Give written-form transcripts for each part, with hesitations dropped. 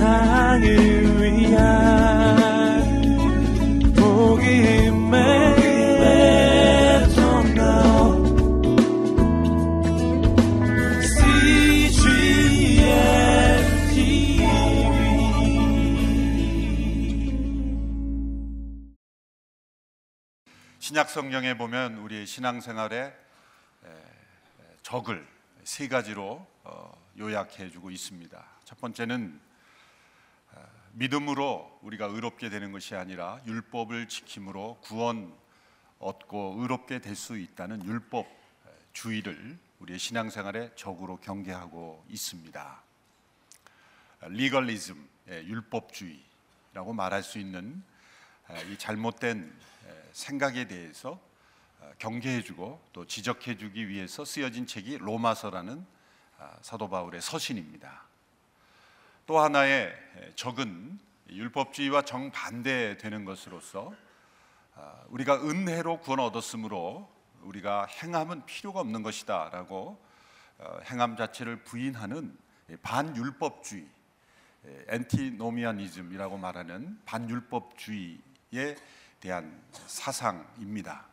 세상을 위한 복음의 전도 CGNTV. 신약 성경에 보면 우리 신앙생활의 적을 세 가지로 요약해주고 있습니다. 첫 번째는 믿음으로 우리가 의롭게 되는 것이 아니라 율법을 지킴으로 구원 얻고 의롭게 될 수 있다는 율법주의를 우리의 신앙생활의 적으로 경계하고 있습니다. 리걸리즘, 율법주의라고 말할 수 있는 이 잘못된 생각에 대해서 경계해주고 또 지적해주기 위해서 쓰여진 책이 로마서라는 사도 바울의 서신입니다. 또 하나의 적은 율법주의와 정반대되는 것으로서 우리가 은혜로 구원 얻었으므로 우리가 행함은 필요가 없는 것이다 라고 행함 자체를 부인하는 반율법주의, 엔티노미아니즘이라고 말하는 반율법주의에 대한 사상입니다.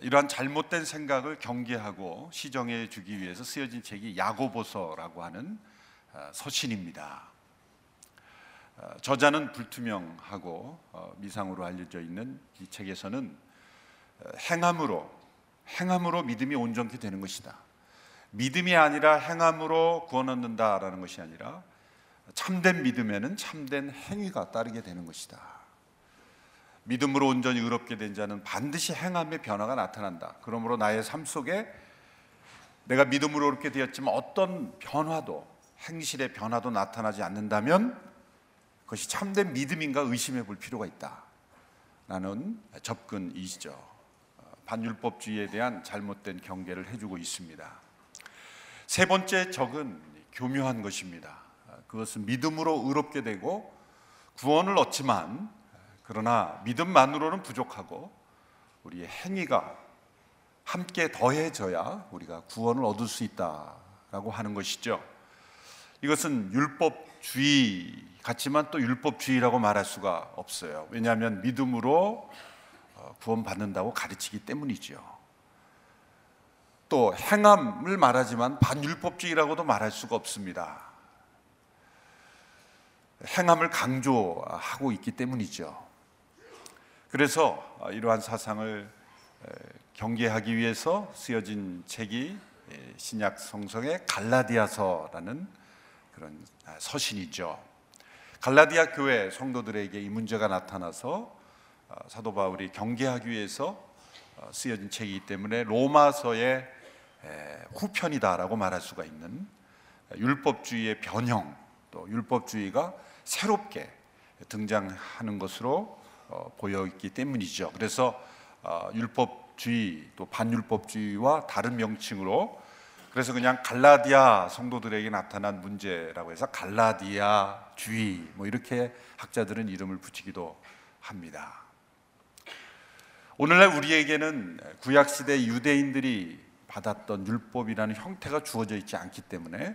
이러한 잘못된 생각을 경계하고 시정해 주기 위해서 쓰여진 책이 야고보서라고 하는 서신입니다. 저자는 불투명하고 미상으로 알려져 있는 이 책에서는 행함으로 믿음이 온전케 되는 것이다, 믿음이 아니라 행함으로 구원 얻는다라는 것이 아니라 참된 믿음에는 참된 행위가 따르게 되는 것이다, 믿음으로 온전히 의롭게 된 자는 반드시 행함의 변화가 나타난다, 그러므로 나의 삶 속에 내가 믿음으로 의롭게 되었지만 어떤 변화도, 행실의 변화도 나타나지 않는다면 그것이 참된 믿음인가 의심해 볼 필요가 있다 라는 접근이시죠. 반율법주의에 대한 잘못된 경계를 해주고 있습니다. 세 번째 적은 교묘한 것입니다. 그것은 믿음으로 의롭게 되고 구원을 얻지만 그러나 믿음만으로는 부족하고 우리의 행위가 함께 더해져야 우리가 구원을 얻을 수 있다라고 하는 것이죠. 이것은 율법주의 같지만 또 율법주의라고 말할 수가 없어요. 왜냐하면 믿음으로 구원받는다고 가르치기 때문이죠. 또 행함을 말하지만 반율법주의라고도 말할 수가 없습니다. 행함을 강조하고 있기 때문이죠. 그래서 이러한 사상을 경계하기 위해서 쓰여진 책이 신약 성경의 갈라디아서라는 그런 서신이죠. 갈라디아 교회 성도들에게 이 문제가 나타나서 사도 바울이 경계하기 위해서 쓰여진 책이기 때문에 로마서의 후편이다라고 말할 수가 있는 율법주의의 변형, 또 율법주의가 새롭게 등장하는 것으로 보여 있기 때문이죠. 그래서 율법주의 또 반율법주의와 다른 명칭으로, 그래서 그냥 갈라디아 성도들에게 나타난 문제라고 해서 갈라디아주의 뭐 이렇게 학자들은 이름을 붙이기도 합니다. 오늘날 우리에게는 구약시대 유대인들이 받았던 율법이라는 형태가 주어져 있지 않기 때문에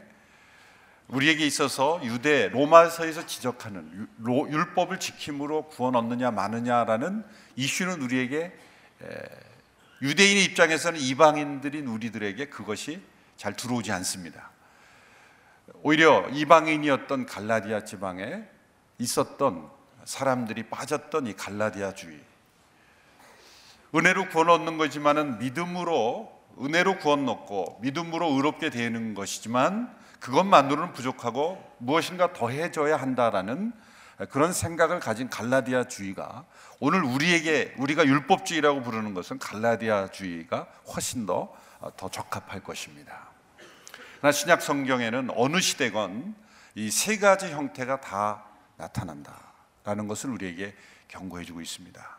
우리에게 있어서 유대 로마서에서 지적하는 율법을 지킴으로 구원 얻느냐 마느냐라는 이슈는 우리에게 유대인의 입장에서는 이방인들인 우리들에게 그것이 잘 들어오지 않습니다. 오히려 이방인이었던 갈라디아 지방에 있었던 사람들이 빠졌던 이 갈라디아주의, 은혜로 구원 얻는 거지만은 은혜로 구원 얻고 믿음으로 의롭게 되는 것이지만 그것만으로는 부족하고 무엇인가 더해져야 한다라는 그런 생각을 가진 갈라디아주의가, 오늘 우리가 율법주의라고 부르는 것은 갈라디아주의가 훨씬 더 적합할 것입니다. 그러나 신약 성경에는 어느 시대건 이 세 가지 형태가 다 나타난다라는 것을 우리에게 경고해주고 있습니다.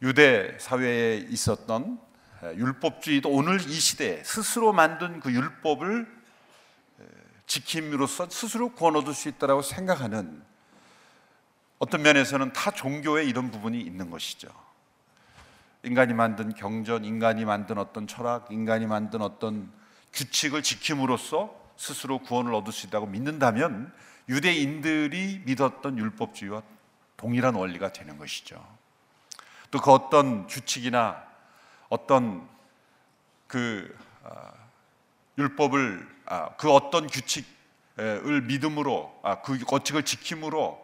유대 사회에 있었던 율법주의도 오늘 이 시대에 스스로 만든 그 율법을 지킴으로써 스스로 구원 얻을 수 있다고 생각하는, 어떤 면에서는 타 종교에 이런 부분이 있는 것이죠. 인간이 만든 경전, 인간이 만든 어떤 철학, 인간이 만든 어떤 규칙을 지킴으로써 스스로 구원을 얻을 수 있다고 믿는다면 유대인들이 믿었던 율법주의와 동일한 원리가 되는 것이죠. 또 그 어떤 규칙이나 어떤 그 어떤 규칙을 믿음으로 그 규칙을 지킴으로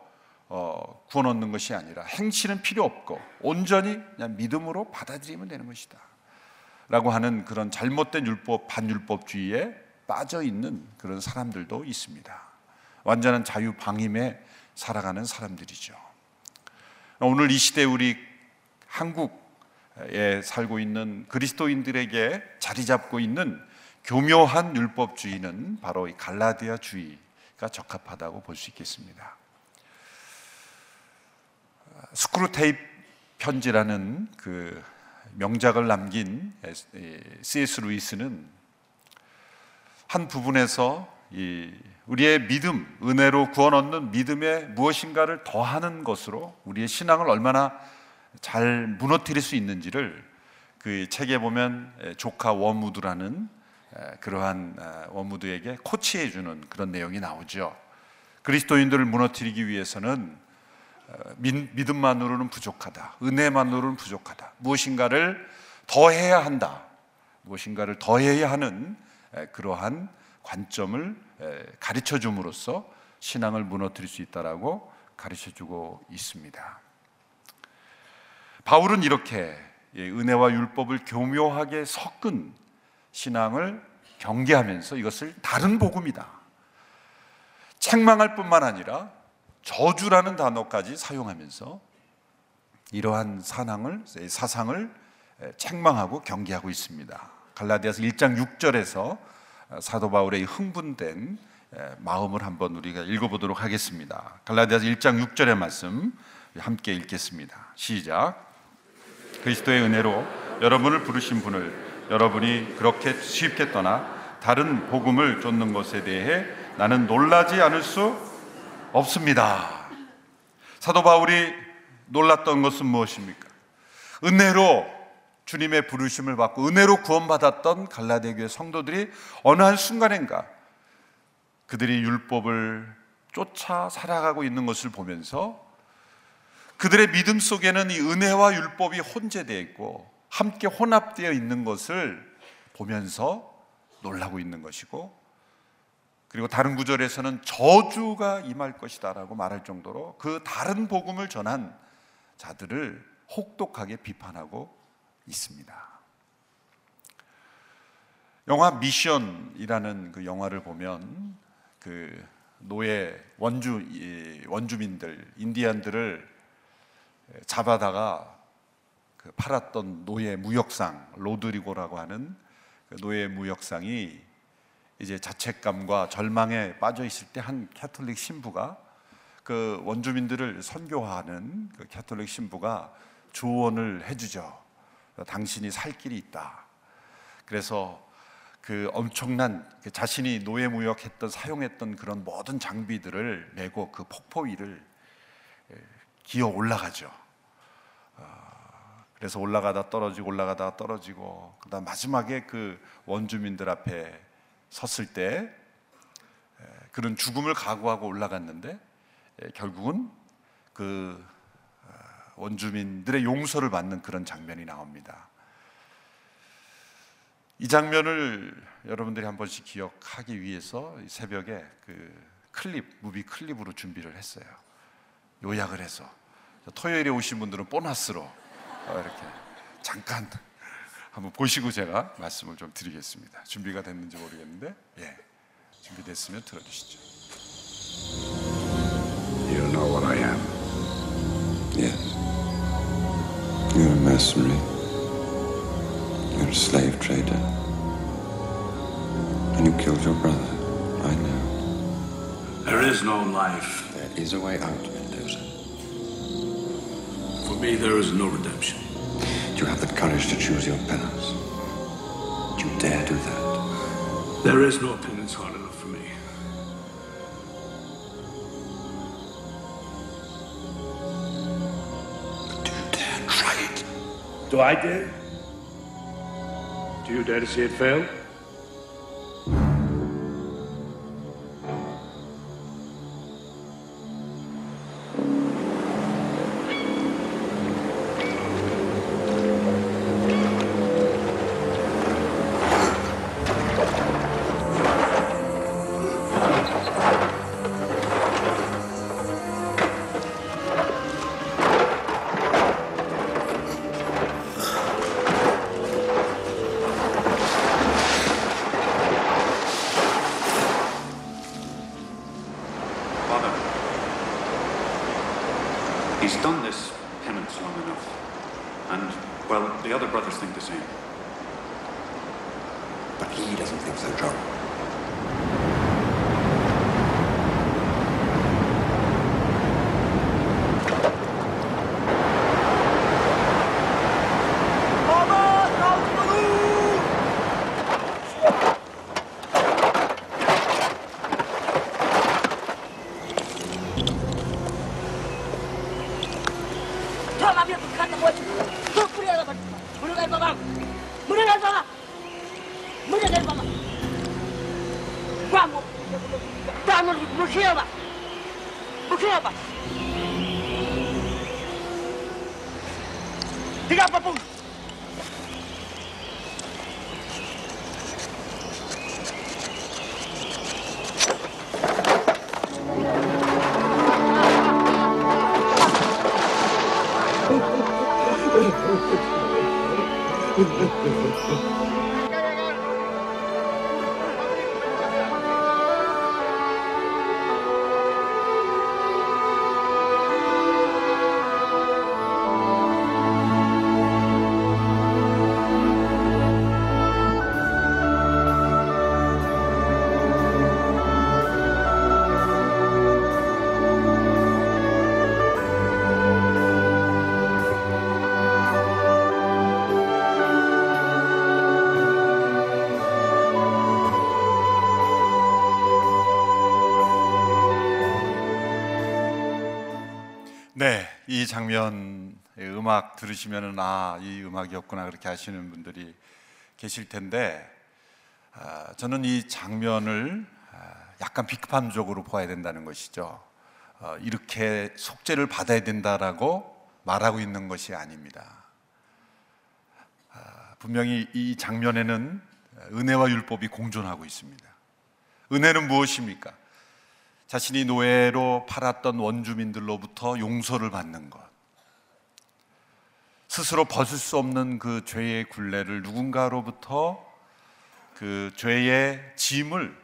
구원 얻는 것이 아니라 행실은 필요 없고 온전히 그냥 믿음으로 받아들이면 되는 것이다 라고 하는 그런 잘못된 율법, 반율법주의에 빠져있는 그런 사람들도 있습니다. 완전한 자유방임에 살아가는 사람들이죠. 오늘 이 시대 우리 한국에 살고 있는 그리스도인들에게 자리 잡고 있는 교묘한 율법주의는 바로 이 갈라디아주의가 적합하다고 볼 수 있겠습니다. 스크루테이프 편지라는 그 명작을 남긴 C.S. 루이스는 한 부분에서 우리의 믿음, 은혜로 구원 얻는 믿음에 무엇인가를 더하는 것으로 우리의 신앙을 얼마나 잘 무너뜨릴 수 있는지를 그 책에 보면 조카 워무드라는 그러한 워무드에게 코치해주는 그런 내용이 나오죠. 그리스도인들을 무너뜨리기 위해서는 믿음만으로는 부족하다, 은혜만으로는 부족하다, 무엇인가를 더해야 한다, 무엇인가를 더해야 하는 그러한 관점을 가르쳐줌으로써 신앙을 무너뜨릴 수 있다라고 가르쳐주고 있습니다. 바울은 이렇게 은혜와 율법을 교묘하게 섞은 신앙을 경계하면서 이것을 다른 복음이다, 책망할 뿐만 아니라 저주라는 단어까지 사용하면서 이러한 사상을 책망하고 경계하고 있습니다. 갈라디아서 1장 6절에서 사도 바울의 흥분된 마음을 한번 우리가 읽어보도록 하겠습니다. 갈라디아서 1장 6절의 말씀 함께 읽겠습니다. 시작. 그리스도의 은혜로 여러분을 부르신 분을 여러분이 그렇게 쉽게 떠나 다른 복음을 쫓는 것에 대해 나는 놀라지 않을 수 없습니다. 사도 바울이 놀랐던 것은 무엇입니까? 은혜로 주님의 부르심을 받고 은혜로 구원받았던 갈라디아 교회 성도들이 어느 한 순간인가 그들이 율법을 쫓아 살아가고 있는 것을 보면서 그들의 믿음 속에는 이 은혜와 율법이 혼재되어 있고 함께 혼합되어 있는 것을 보면서 놀라고 있는 것이고, 그리고 다른 구절에서는 저주가 임할 것이다 라고 말할 정도로 그 다른 복음을 전한 자들을 혹독하게 비판하고 있습니다. 영화 미션이라는 그 영화를 보면 그 노예 원주민들, 인디안들을 잡아다가 그 팔았던 노예 무역상 로드리고라고 하는 그 노예 무역상이 이제 자책감과 절망에 빠져 있을 때 한 캐톨릭 신부가 그 원주민들을 선교하는 그 캐톨릭 신부가 조언을 해주죠. 당신이 살 길이 있다. 그래서 그 엄청난 자신이 노예 무역했던 사용했던 그런 모든 장비들을 메고 그 폭포 위를 기어 올라가죠. 그래서 올라가다 떨어지고 올라가다 떨어지고 그다음 마지막에 그 원주민들 앞에 섰을 때 그런 죽음을 각오하고 올라갔는데 결국은 그 원주민들의 용서를 받는 그런 장면이 나옵니다. 이 장면을 여러분들이 한 번씩 기억하기 위해서 새벽에 그 클립, 무비 클립으로 준비를 했어요. 요약을 해서 토요일에 오신 분들은 보너스로 이렇게 잠깐 한번 보시고 제가 말씀을 좀 드리겠습니다. 준비가 됐는지 모르겠는데, 준비됐으면 들어주시죠. You know what I am. Yes. You're a mercenary. You're a slave trader. And you killed your brother. I know. There is no life. There is a way out, Mendoza. For me, there is no redemption. Do you have the courage to choose your penance? Do you dare do that? There is no penance hard enough for me. Do you dare try it? Do I dare? Do you dare to see it fail? He's done this penance long enough. And, well, the other brothers think the same. But he doesn't think so, John. 네, 이 장면의 음악 들으시면은 아, 이 음악이었구나 그렇게 아시는 분들이 계실 텐데, 저는 이 장면을 약간 비판적으로 보아야 된다는 것이죠. 이렇게 속죄를 받아야 된다라고 말하고 있는 것이 아닙니다. 분명히 이 장면에는 은혜와 율법이 공존하고 있습니다. 은혜는 무엇입니까? 자신이 노예로 팔았던 원주민들로부터 용서를 받는 것, 스스로 벗을 수 없는 그 죄의 굴레를 누군가로부터 그 죄의 짐을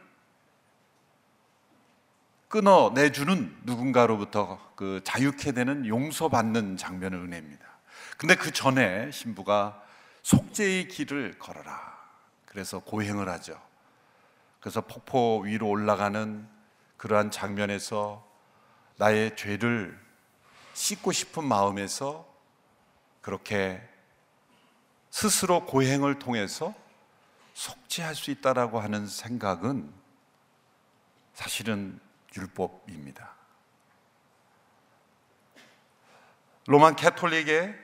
끊어내주는 누군가로부터 그 자유케 되는 용서받는 장면의 은혜입니다. 근데 그 전에 신부가 속죄의 길을 걸어라, 그래서 고행을 하죠. 그래서 폭포 위로 올라가는 그러한 장면에서 나의 죄를 씻고 싶은 마음에서 그렇게 스스로 고행을 통해서 속죄할 수 있다라고 하는 생각은 사실은 율법입니다. 로마 가톨릭의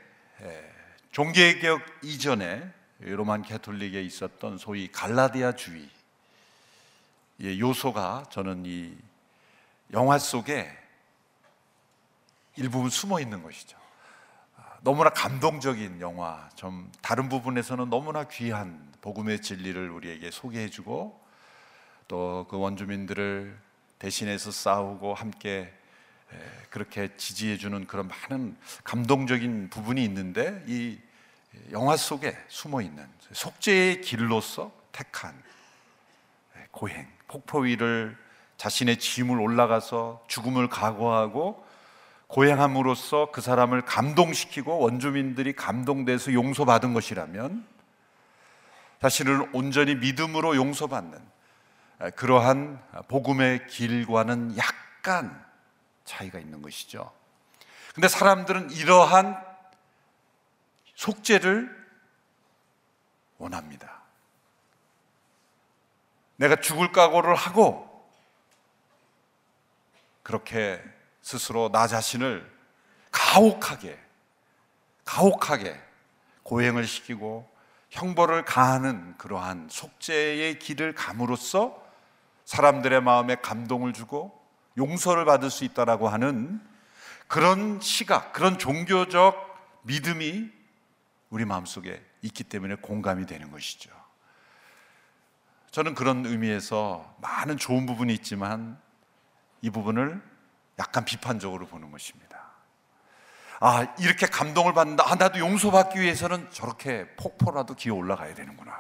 종교의 개혁 이전에 로마 가톨릭에 있었던 소위 갈라디아주의 요소가 저는 이 영화 속에 일부분 숨어 있는 것이죠. 너무나 감동적인 영화, 좀 다른 부분에서는 너무나 귀한 복음의 진리를 우리에게 소개해주고, 또 그 원주민들을 대신해서 싸우고 함께 그렇게 지지해주는 그런 많은 감동적인 부분이 있는데, 이 영화 속에 숨어 있는 속죄의 길로서 택한 고행, 폭포 위를 자신의 짐을 올라가서 죽음을 각오하고 고행함으로써 그 사람을 감동시키고 원주민들이 감동돼서 용서받은 것이라면, 사실은 온전히 믿음으로 용서받는 그러한 복음의 길과는 약간 차이가 있는 것이죠. 근데 사람들은 이러한 속죄를 원합니다. 내가 죽을 각오를 하고 그렇게 스스로 나 자신을 가혹하게 고행을 시키고 형벌을 가하는 그러한 속죄의 길을 감으로써 사람들의 마음에 감동을 주고 용서를 받을 수 있다라고 하는 그런 시각, 그런 종교적 믿음이 우리 마음속에 있기 때문에 공감이 되는 것이죠. 저는 그런 의미에서 많은 좋은 부분이 있지만 이 부분을 약간 비판적으로 보는 것입니다. 아, 이렇게 감동을 받는다. 아, 나도 용서받기 위해서는 저렇게 폭포라도 기어 올라가야 되는구나.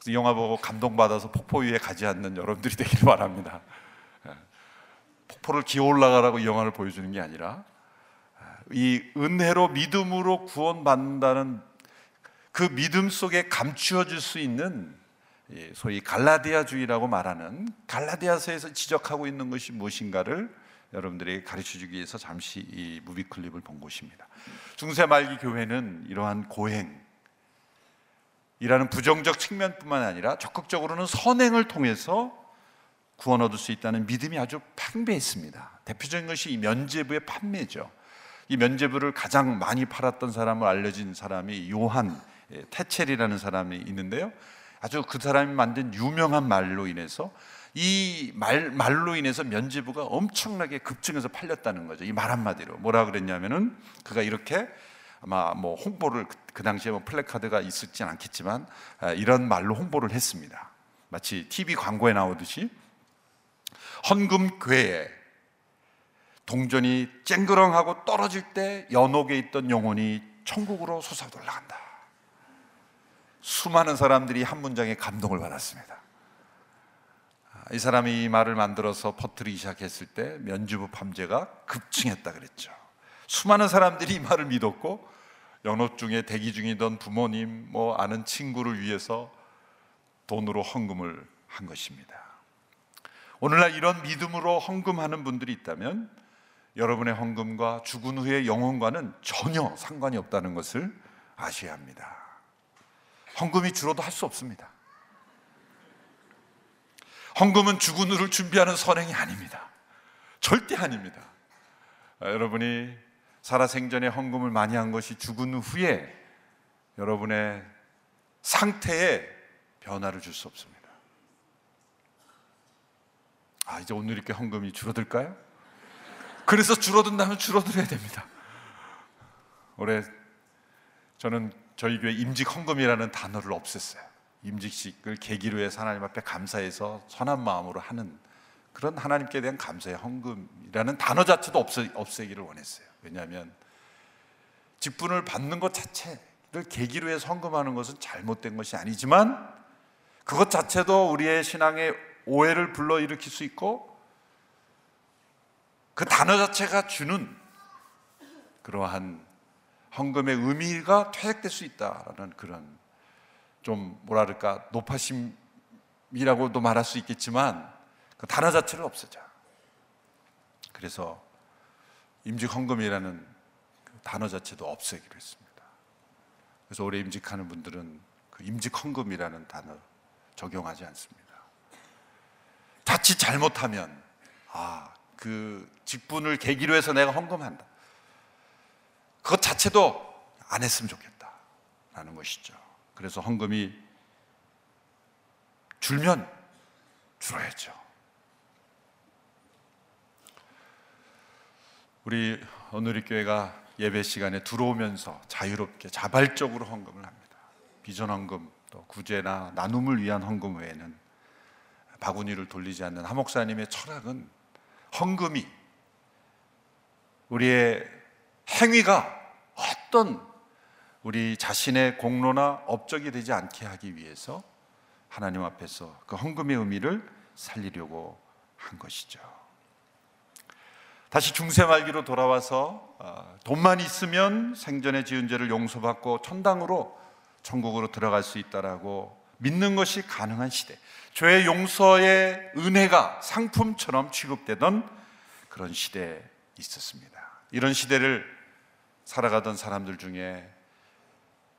그래서 영화 보고 감동받아서 폭포 위에 가지 않는 여러분들이 되기를 바랍니다. 폭포를 기어 올라가라고 이 영화를 보여주는 게 아니라 이 은혜로 믿음으로 구원받는다는 그 믿음 속에 감추어질 수 있는 소위 갈라디아주의라고 말하는 갈라디아서에서 지적하고 있는 것이 무엇인가를 여러분들에게 가르쳐주기 위해서 잠시 이 무비클립을 본 것입니다. 중세 말기 교회는 이러한 고행이라는 부정적 측면뿐만 아니라 적극적으로는 선행을 통해서 구원 얻을 수 있다는 믿음이 아주 팽배했습니다. 대표적인 것이 이 면죄부의 판매죠. 이 면죄부를 가장 많이 팔았던 사람으로 알려진 사람이 요한 테첼이라는 사람이 있는데요, 아주 그 사람이 만든 유명한 말로 인해서 이 말로 인해서 면죄부가 엄청나게 급증해서 팔렸다는 거죠. 이 말 한마디로 뭐라 그랬냐면은, 그가 이렇게 아마 뭐 홍보를 그 당시에 뭐 플래카드가 있었진 않겠지만 이런 말로 홍보를 했습니다. 마치 TV 광고에 나오듯이 헌금궤에 동전이 쨍그렁하고 떨어질 때 연옥에 있던 영혼이 천국으로 솟아올라 올라간다. 수많은 사람들이 한 문장에 감동을 받았습니다. 이 사람이 이 말을 만들어서 퍼뜨리기 시작했을 때 면죄부 판매가 급증했다 그랬죠. 수많은 사람들이 이 말을 믿었고 영업 중에 대기 중이던 부모님, 뭐 아는 친구를 위해서 돈으로 헌금을 한 것입니다. 오늘날 이런 믿음으로 헌금하는 분들이 있다면 여러분의 헌금과 죽은 후의 영혼과는 전혀 상관이 없다는 것을 아셔야 합니다. 헌금이 줄어도 할 수 없습니다. 헌금은 죽은 후를 준비하는 선행이 아닙니다. 절대 아닙니다. 여러분이 살아생전에 헌금을 많이 한 것이 죽은 후에 여러분의 상태에 변화를 줄 수 없습니다. 아, 이제 오늘 이렇게 헌금이 줄어들까요? 그래서 줄어든다면 줄어들어야 됩니다. 올해 저는 저희 교회 임직 헌금이라는 단어를 없앴어요. 임직식을 계기로 해서 하나님 앞에 감사해서 선한 마음으로 하는 그런 하나님께 대한 감사의 헌금이라는 단어 자체도 없애기를 원했어요. 왜냐하면 직분을 받는 것 자체를 계기로 해서 헌금하는 것은 잘못된 것이 아니지만 그것 자체도 우리의 신앙의 오해를 불러일으킬 수 있고 그 단어 자체가 주는 그러한 헌금의 의미가 퇴색될 수 있다라는 그런 좀 뭐랄까 노파심이라고도 말할 수 있겠지만 그 단어 자체를 없애자. 그래서 임직 헌금이라는 그 단어 자체도 없애기로 했습니다. 그래서 올해 임직하는 분들은 그 임직 헌금이라는 단어 적용하지 않습니다. 자칫 잘못하면 그 직분을 계기로 해서 내가 헌금한다, 그것 자체도 안 했으면 좋겠다라는 것이죠. 그래서 헌금이 줄면 줄어야죠. 우리 온누리교회가 예배 시간에 들어오면서 자유롭게 자발적으로 헌금을 합니다. 비전 헌금, 또 구제나 나눔을 위한 헌금 외에는 바구니를 돌리지 않는 하 목사님의 철학은 헌금이 우리의 행위가 어떤 우리 자신의 공로나 업적이 되지 않게 하기 위해서 하나님 앞에서 그 헌금의 의미를 살리려고 한 것이죠. 다시 중세 말기로 돌아와서 돈만 있으면 생전에 지은 죄를 용서받고 천당으로 천국으로 들어갈 수 있다라고 믿는 것이 가능한 시대, 죄의 용서의 은혜가 상품처럼 취급되던 그런 시대에 있었습니다. 이런 시대를 살아가던 사람들 중에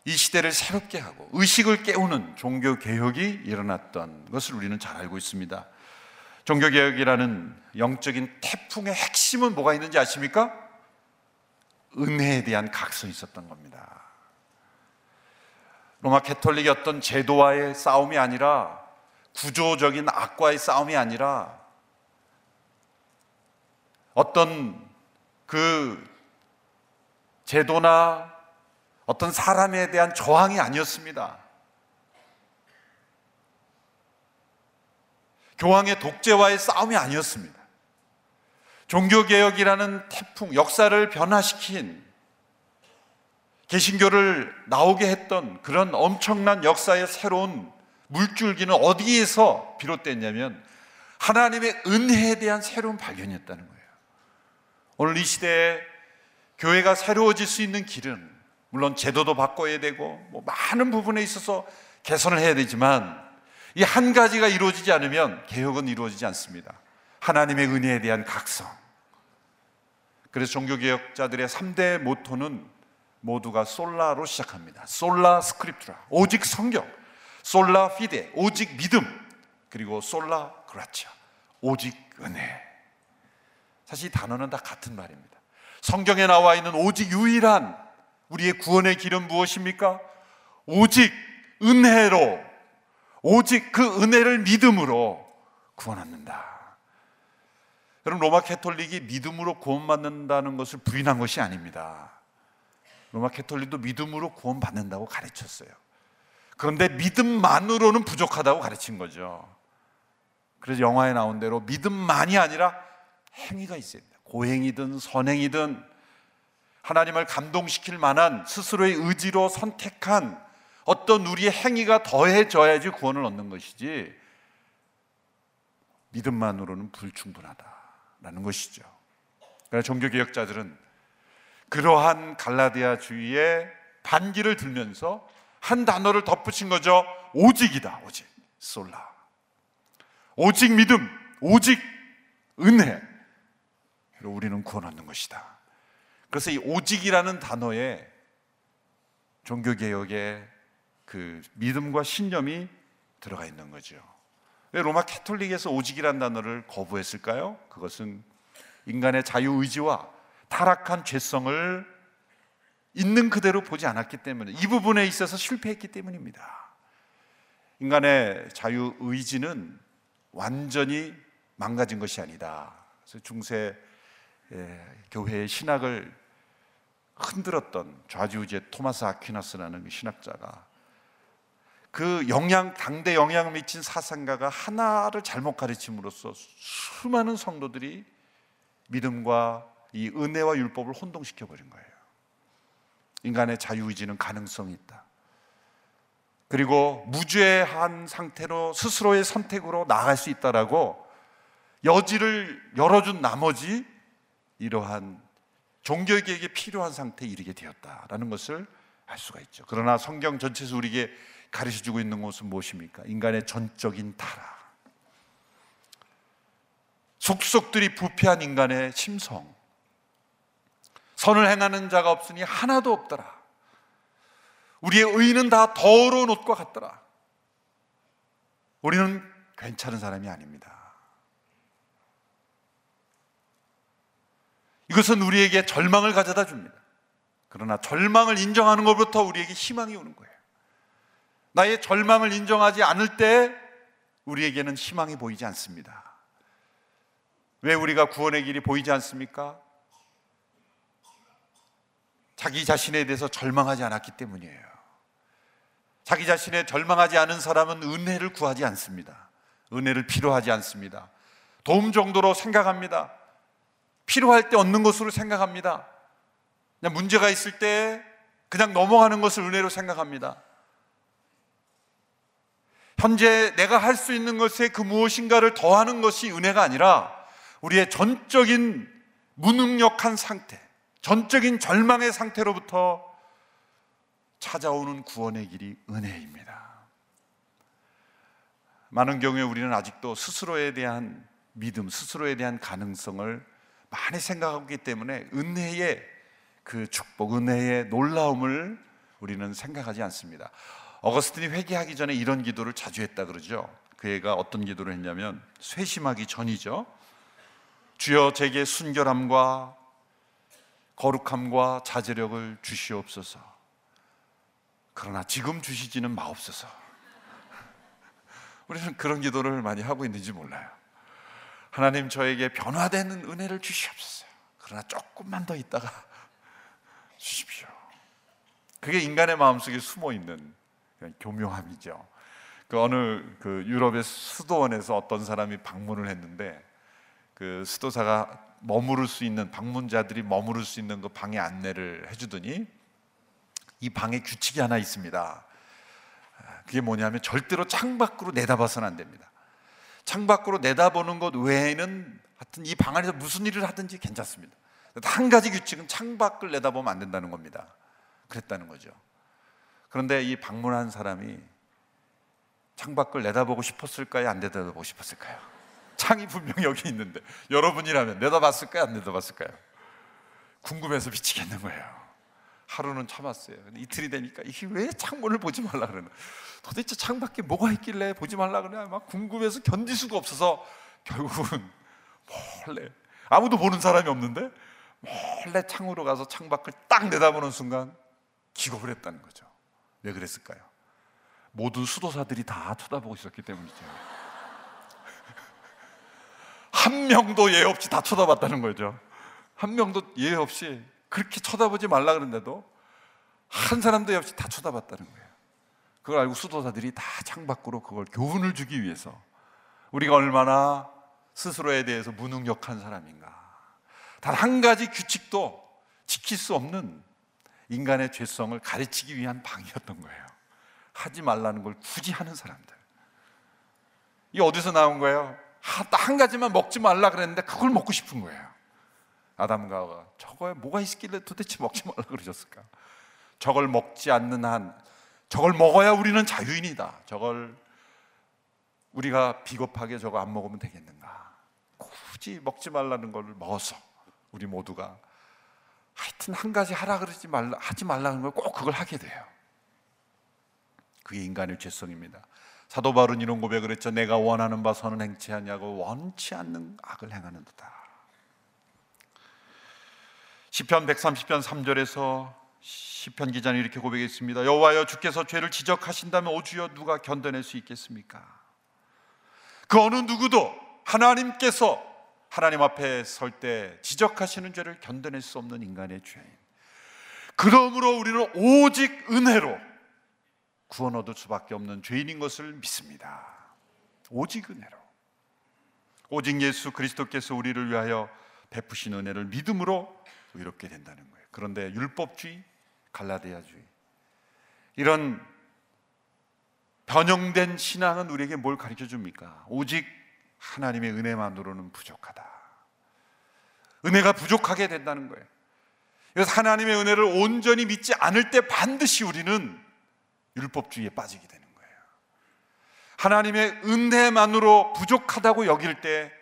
이 시대를 새롭게 하고 의식을 깨우는 종교개혁이 일어났던 것을 우리는 잘 알고 있습니다. 종교개혁이라는 영적인 태풍의 핵심은 뭐가 있는지 아십니까? 은혜에 대한 각성이 있었던 겁니다. 로마 캐톨릭의 어떤 제도와의 싸움이 아니라, 구조적인 악과의 싸움이 아니라, 어떤 그 제도나 어떤 사람에 대한 저항이 아니었습니다. 교황의 독재와의 싸움이 아니었습니다. 종교개혁이라는 태풍, 역사를 변화시킨, 개신교를 나오게 했던 그런 엄청난 역사의 새로운 물줄기는 어디에서 비롯됐냐면 하나님의 은혜에 대한 새로운 발견이었다는 거예요. 오늘 이 시대에 교회가 새로워질 수 있는 길은 물론 제도도 바꿔야 되고 뭐 많은 부분에 있어서 개선을 해야 되지만 이 한 가지가 이루어지지 않으면 개혁은 이루어지지 않습니다. 하나님의 은혜에 대한 각성. 그래서 종교개혁자들의 3대 모토는 모두가 솔라로 시작합니다. 솔라 스크립투라, 오직 성경. 솔라 피데, 오직 믿음. 그리고 솔라 그라치아, 오직 은혜. 사실 이 단어는 다 같은 말입니다. 성경에 나와 있는 오직 유일한 우리의 구원의 길은 무엇입니까? 오직 은혜로, 오직 그 은혜를 믿음으로 구원받는다. 여러분, 로마 캐톨릭이 믿음으로 구원받는다는 것을 부인한 것이 아닙니다. 로마 캐톨릭도 믿음으로 구원받는다고 가르쳤어요. 그런데 믿음만으로는 부족하다고 가르친 거죠. 그래서 영화에 나온 대로 믿음만이 아니라 행위가 있어야 된다. 고행이든 선행이든 하나님을 감동시킬 만한 스스로의 의지로 선택한 어떤 우리의 행위가 더해져야지 구원을 얻는 것이지 믿음만으로는 불충분하다라는 것이죠. 그래서 종교개혁자들은 그러한 갈라디아주의의 반기를 들면서 한 단어를 덧붙인 거죠. 오직이다. 오직 솔라, 오직 믿음, 오직 은혜. 그리고 우리는 구원 얻는 것이다. 그래서 이 오직이라는 단어에 종교개혁의 그 믿음과 신념이 들어가 있는 거죠. 왜 로마 캐톨릭에서 오직이라는 단어를 거부했을까요? 그것은 인간의 자유의지와 타락한 죄성을 있는 그대로 보지 않았기 때문에, 이 부분에 있어서 실패했기 때문입니다. 인간의 자유의지는 완전히 망가진 것이 아니다. 그래서 중세 교회의 신학을 흔들었던 좌지우지의 토마스 아퀴나스라는 신학자가 그 영향, 당대 영향을 미친 사상가가 하나를 잘못 가르침으로써 수많은 성도들이 믿음과 이 은혜와 율법을 혼동시켜버린 거예요. 인간의 자유의지는 가능성이 있다. 그리고 무죄한 상태로 스스로의 선택으로 나아갈 수 있다라고 여지를 열어준 나머지 이러한 종교개혁이 필요한 상태에 이르게 되었다라는 것을 알 수가 있죠. 그러나 성경 전체에서 우리에게 가르쳐주고 있는 것은 무엇입니까? 인간의 전적인 타락, 속속들이 부패한 인간의 심성, 선을 행하는 자가 없으니 하나도 없더라, 우리의 의는 다 더러운 옷과 같더라, 우리는 괜찮은 사람이 아닙니다. 이것은 우리에게 절망을 가져다 줍니다. 그러나 절망을 인정하는 것부터 우리에게 희망이 오는 거예요. 나의 절망을 인정하지 않을 때 우리에게는 희망이 보이지 않습니다. 왜 우리가 구원의 길이 보이지 않습니까? 자기 자신에 대해서 절망하지 않았기 때문이에요. 자기 자신에 절망하지 않은 사람은 은혜를 구하지 않습니다. 은혜를 필요하지 않습니다. 도움 정도로 생각합니다. 필요할 때 얻는 것으로 생각합니다. 그냥 문제가 있을 때 그냥 넘어가는 것을 은혜로 생각합니다. 현재 내가 할 수 있는 것에 그 무엇인가를 더하는 것이 은혜가 아니라 우리의 전적인 무능력한 상태, 전적인 절망의 상태로부터 찾아오는 구원의 길이 은혜입니다. 많은 경우에 우리는 아직도 스스로에 대한 믿음, 스스로에 대한 가능성을 많이 생각하기 때문에 은혜의 그 축복, 은혜의 놀라움을 우리는 생각하지 않습니다. 어거스틴이 회개하기 전에 이런 기도를 자주 했다 그러죠. 그 애가 어떤 기도를 했냐면 쇄심하기 전이죠. 주여 제게 순결함과 거룩함과 자제력을 주시옵소서. 그러나 지금 주시지는 마옵소서. 우리는 그런 기도를 많이 하고 있는지 몰라요. 하나님 저에게 변화되는 은혜를 주시옵소서. 그러나 조금만 더 있다가 주십시오. 그게 인간의 마음속에 숨어있는 교묘함이죠. 그 어느 그 유럽의 수도원에서 어떤 사람이 방문을 했는데 그 수도사가 머무를 수 있는, 방문자들이 머무를 수 있는 그 방의 안내를 해주더니 이 방에 규칙이 하나 있습니다. 그게 뭐냐면 절대로 창밖으로 내다봐서는 안 됩니다. 창밖으로 내다보는 것 외에는 하여튼 이 방 안에서 무슨 일을 하든지 괜찮습니다. 한 가지 규칙은 창밖을 내다보면 안 된다는 겁니다. 그랬다는 거죠. 그런데 이 방문한 사람이 창밖을 내다보고 싶었을까요? 안 내다보고 싶었을까요? 창이 분명히 여기 있는데 여러분이라면 내다봤을까요? 안 내다봤을까요? 궁금해서 미치겠는 거예요. 하루는 참았어요. 근데 이틀이 되니까 이게 왜 창문을 보지 말라 그러나, 도대체 창밖에 뭐가 있길래 보지 말라 그러나, 막 궁금해서 견딜 수가 없어서 결국은 몰래, 아무도 보는 사람이 없는데 몰래 창으로 가서 창밖을 딱 내다보는 순간 기겁을 했다는 거죠. 왜 그랬을까요? 모든 수도사들이 다 쳐다보고 있었기 때문이죠. 한 명도 예외 없이 다 쳐다봤다는 거죠. 한 명도 예외 없이, 그렇게 쳐다보지 말라 그랬는데도 한 사람도 없이 다 쳐다봤다는 거예요. 그걸 알고 수도사들이 다 창밖으로 그걸 교훈을 주기 위해서, 우리가 얼마나 스스로에 대해서 무능력한 사람인가, 단 한 가지 규칙도 지킬 수 없는 인간의 죄성을 가르치기 위한 방이었던 거예요. 하지 말라는 걸 굳이 하는 사람들. 이게 어디서 나온 거예요? 딱 한 가지만 먹지 말라 그랬는데 그걸 먹고 싶은 거예요. 아담과 하와, 저거에 뭐가 있길래 도대체 먹지 말라 그러셨을까? 저걸 먹지 않는 한, 저걸 먹어야 우리는 자유인이다, 저걸 우리가 비겁하게 저거 안 먹으면 되겠는가, 굳이 먹지 말라는 걸 먹어서 우리 모두가 하여튼 한 가지 하라 그러지 말라, 하지 말라는 걸 꼭 그걸 하게 돼요. 그게 인간의 죄성입니다. 사도 바울은 이런 고백을 했죠. 내가 원하는 바 선은 행치 아니하고 원치 않는 악을 행하는 도다. 시편 130편 3절에서 시편 기자는 이렇게 고백했습니다. 여호와여, 주께서 죄를 지적하신다면 오주여 누가 견뎌낼 수 있겠습니까? 그 어느 누구도 하나님께서 하나님 앞에 설 때 지적하시는 죄를 견뎌낼 수 없는 인간의 죄인. 그러므로 우리는 오직 은혜로 구원 얻을 수밖에 없는 죄인인 것을 믿습니다. 오직 은혜로, 오직 예수 그리스도께서 우리를 위하여 베푸신 은혜를 믿음으로 의롭게 된다는 거예요. 그런데 율법주의, 갈라디아주의, 이런 변형된 신앙은 우리에게 뭘 가르쳐줍니까? 오직 하나님의 은혜만으로는 부족하다, 은혜가 부족하게 된다는 거예요. 그래서 하나님의 은혜를 온전히 믿지 않을 때 반드시 우리는 율법주의에 빠지게 되는 거예요. 하나님의 은혜만으로 부족하다고 여길 때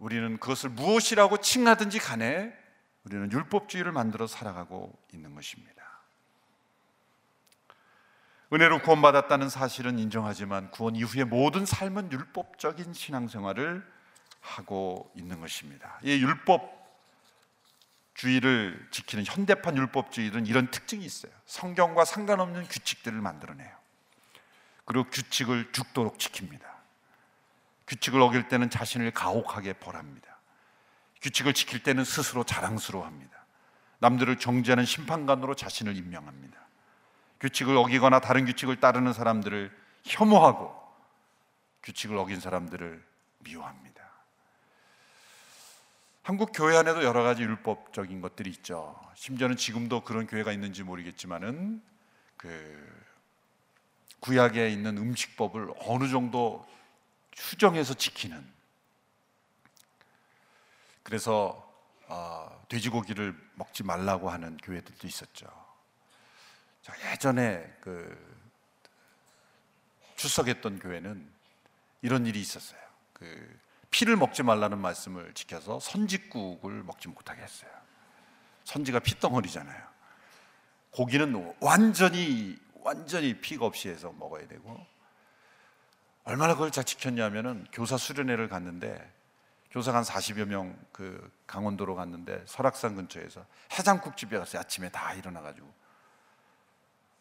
우리는 그것을 무엇이라고 칭하든지 간에 우리는 율법주의를 만들어 살아가고 있는 것입니다. 은혜로 구원받았다는 사실은 인정하지만 구원 이후의 모든 삶은 율법적인 신앙생활을 하고 있는 것입니다. 이 율법주의를 지키는 현대판 율법주의는 이런 특징이 있어요. 성경과 상관없는 규칙들을 만들어내요. 그리고 규칙을 죽도록 지킵니다. 규칙을 어길 때는 자신을 가혹하게 벌합니다. 규칙을 지킬 때는 스스로 자랑스러워합니다. 남들을 정죄하는 심판관으로 자신을 임명합니다. 규칙을 어기거나 다른 규칙을 따르는 사람들을 혐오하고 규칙을 어긴 사람들을 미워합니다. 한국 교회 안에도 여러 가지 율법적인 것들이 있죠. 심지어는 지금도 그런 교회가 있는지 모르겠지만은 구약에 있는 음식법을 어느 정도 수정해서 지키는, 그래서 돼지고기를 먹지 말라고 하는 교회들도 있었죠. 저 예전에 출석했던 교회는 이런 일이 있었어요. 피를 먹지 말라는 말씀을 지켜서 선지국을 먹지 못하게 했어요. 선지가 피덩어리잖아요. 고기는 완전히 피가 없이 해서 먹어야 되고, 얼마나 그걸 잘 지켰냐면은 교사 수련회를 갔는데, 교사가 한 40여 명 강원도로 갔는데 설악산 근처에서 해장국집에 갔어요. 아침에 다 일어나가지고.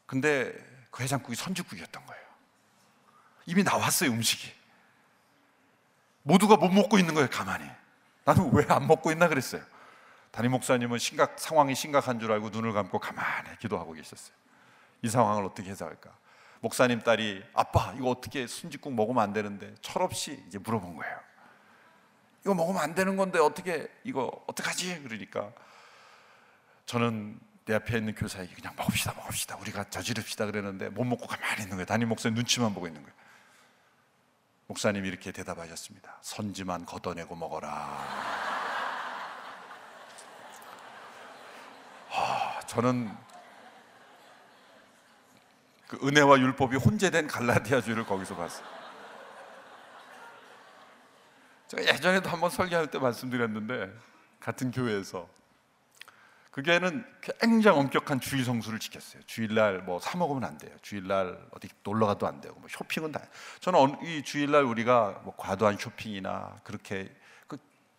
근데 그 해장국이 선지국이었던 거예요. 이미 나왔어요, 음식이. 모두가 못 먹고 있는 거예요, 가만히. 나는 왜 안 먹고 있나 그랬어요. 담임 목사님은 상황이 심각한 줄 알고 눈을 감고 가만히 기도하고 계셨어요. 이 상황을 어떻게 해결할까. 목사님 딸이, 아빠 이거 어떻게, 선지국 먹으면 안 되는데, 철없이 이제 물어본 거예요. 이거 먹으면 안 되는 건데 이거 어떡하지? 그러니까 저는 내 앞에 있는 교사에게 그냥 먹읍시다 우리가 저지릅시다 그랬는데 못 먹고 가만히 있는 거예요. 담임 목사님 눈치만 보고 있는 거예요. 목사님이 이렇게 대답하셨습니다. 선지만 걷어내고 먹어라. 저는 그 은혜와 율법이 혼재된 갈라디아주의를 거기서 봤어요. 제가 예전에도 한번 설교할 때 말씀드렸는데, 같은 교회에서 그 교회는 굉장히 엄격한 주일 성수를 지켰어요. 주일날 뭐 사 먹으면 안 돼요. 주일날 어디 놀러 가도 안 되고, 뭐 쇼핑은 다. 저는 이 주일날 우리가 뭐 과도한 쇼핑이나 그렇게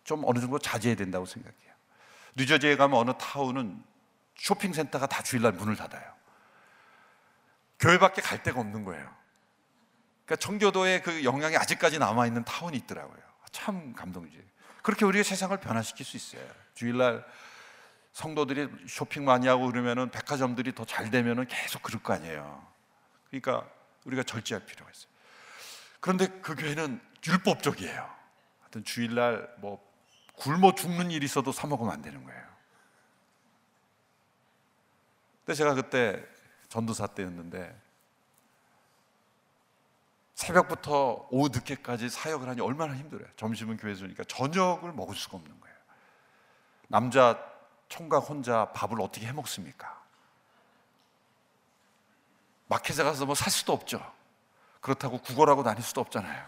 좀 어느 정도 자제해야 된다고 생각해요. 뉴저지에 가면 어느 타운은 쇼핑센터가 다 주일날 문을 닫아요. 교회밖에 갈 데가 없는 거예요. 그러니까 청교도의 그 영향이 아직까지 남아있는 타운이 있더라고요. 참 감동이지. 그렇게 우리의 세상을 변화시킬 수 있어요. 주일날 성도들이 쇼핑 많이 하고 그러면은 백화점들이 더 잘 되면은 계속 그럴 거 아니에요. 그러니까 우리가 절제할 필요가 있어요. 그런데 그 교회는 율법적이에요. 하여튼 주일날 뭐 굶어 죽는 일이 있어도 사 먹으면 안 되는 거예요. 근데 제가 그때 전도사 때였는데, 새벽부터 오후 늦게까지 사역을 하니 얼마나 힘들어요. 점심은 교회에서 오니까 저녁을 먹을 수가 없는 거예요. 남자 총각 혼자 밥을 어떻게 해 먹습니까? 마켓에 가서 뭐 살 수도 없죠. 그렇다고 구걸하고 다닐 수도 없잖아요.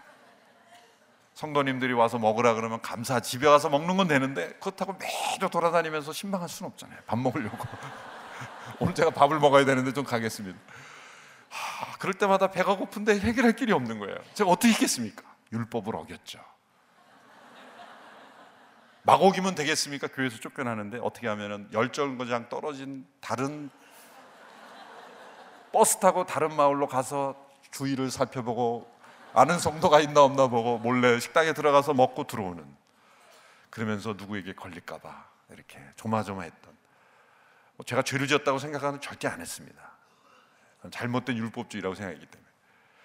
성도님들이 와서 먹으라 그러면 감사, 집에 가서 먹는 건 되는데, 그렇다고 매주 돌아다니면서 신방할 수는 없잖아요. 밥 먹으려고. 오늘 제가 밥을 먹어야 되는데 좀 가겠습니다. 그럴 때마다 배가 고픈데 해결할 길이 없는 거예요. 제가 어떻게 했겠습니까? 율법을 어겼죠. 막 어기면 되겠습니까? 교회에서 쫓겨나는데 어떻게 하면은 열정거장 떨어진 다른 버스 타고 다른 마을로 가서 주위를 살펴보고 아는 성도가 있나 없나 보고 몰래 식당에 들어가서 먹고 들어오는, 그러면서 누구에게 걸릴까 봐 이렇게 조마조마했던, 제가 죄를 지었다고 생각하는 절대 안 했습니다. 잘못된 율법주의라고 생각했기 때문에.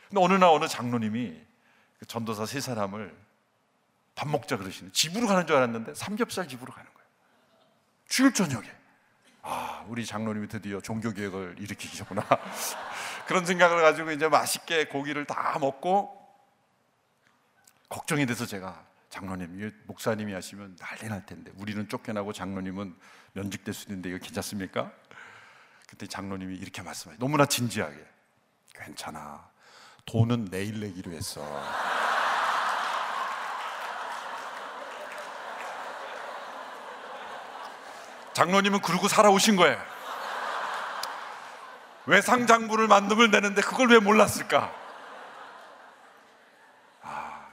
근데 어느 날 어느 장로님이 그 전도사 세 사람을 밥 먹자 그러시는, 집으로 가는 줄 알았는데 삼겹살 집으로 가는 거예요. 주일 저녁에. 아, 우리 장로님이 드디어 종교개혁을 일으키셨구나. 그런 생각을 가지고 이제 맛있게 고기를 다 먹고, 걱정이 돼서 제가, 장로님, 목사님이 하시면 난리 날 텐데, 우리는 쫓겨나고 장로님은 면직될 수 있는데 이거 괜찮습니까? 그때 장로님이 이렇게 말씀하셨어요. 너무나 진지하게. 괜찮아, 돈은 내일 내기로 했어. 장로님은 그러고 살아오신 거예요. 외상장부를 만듦을 내는데 그걸 왜 몰랐을까? 아,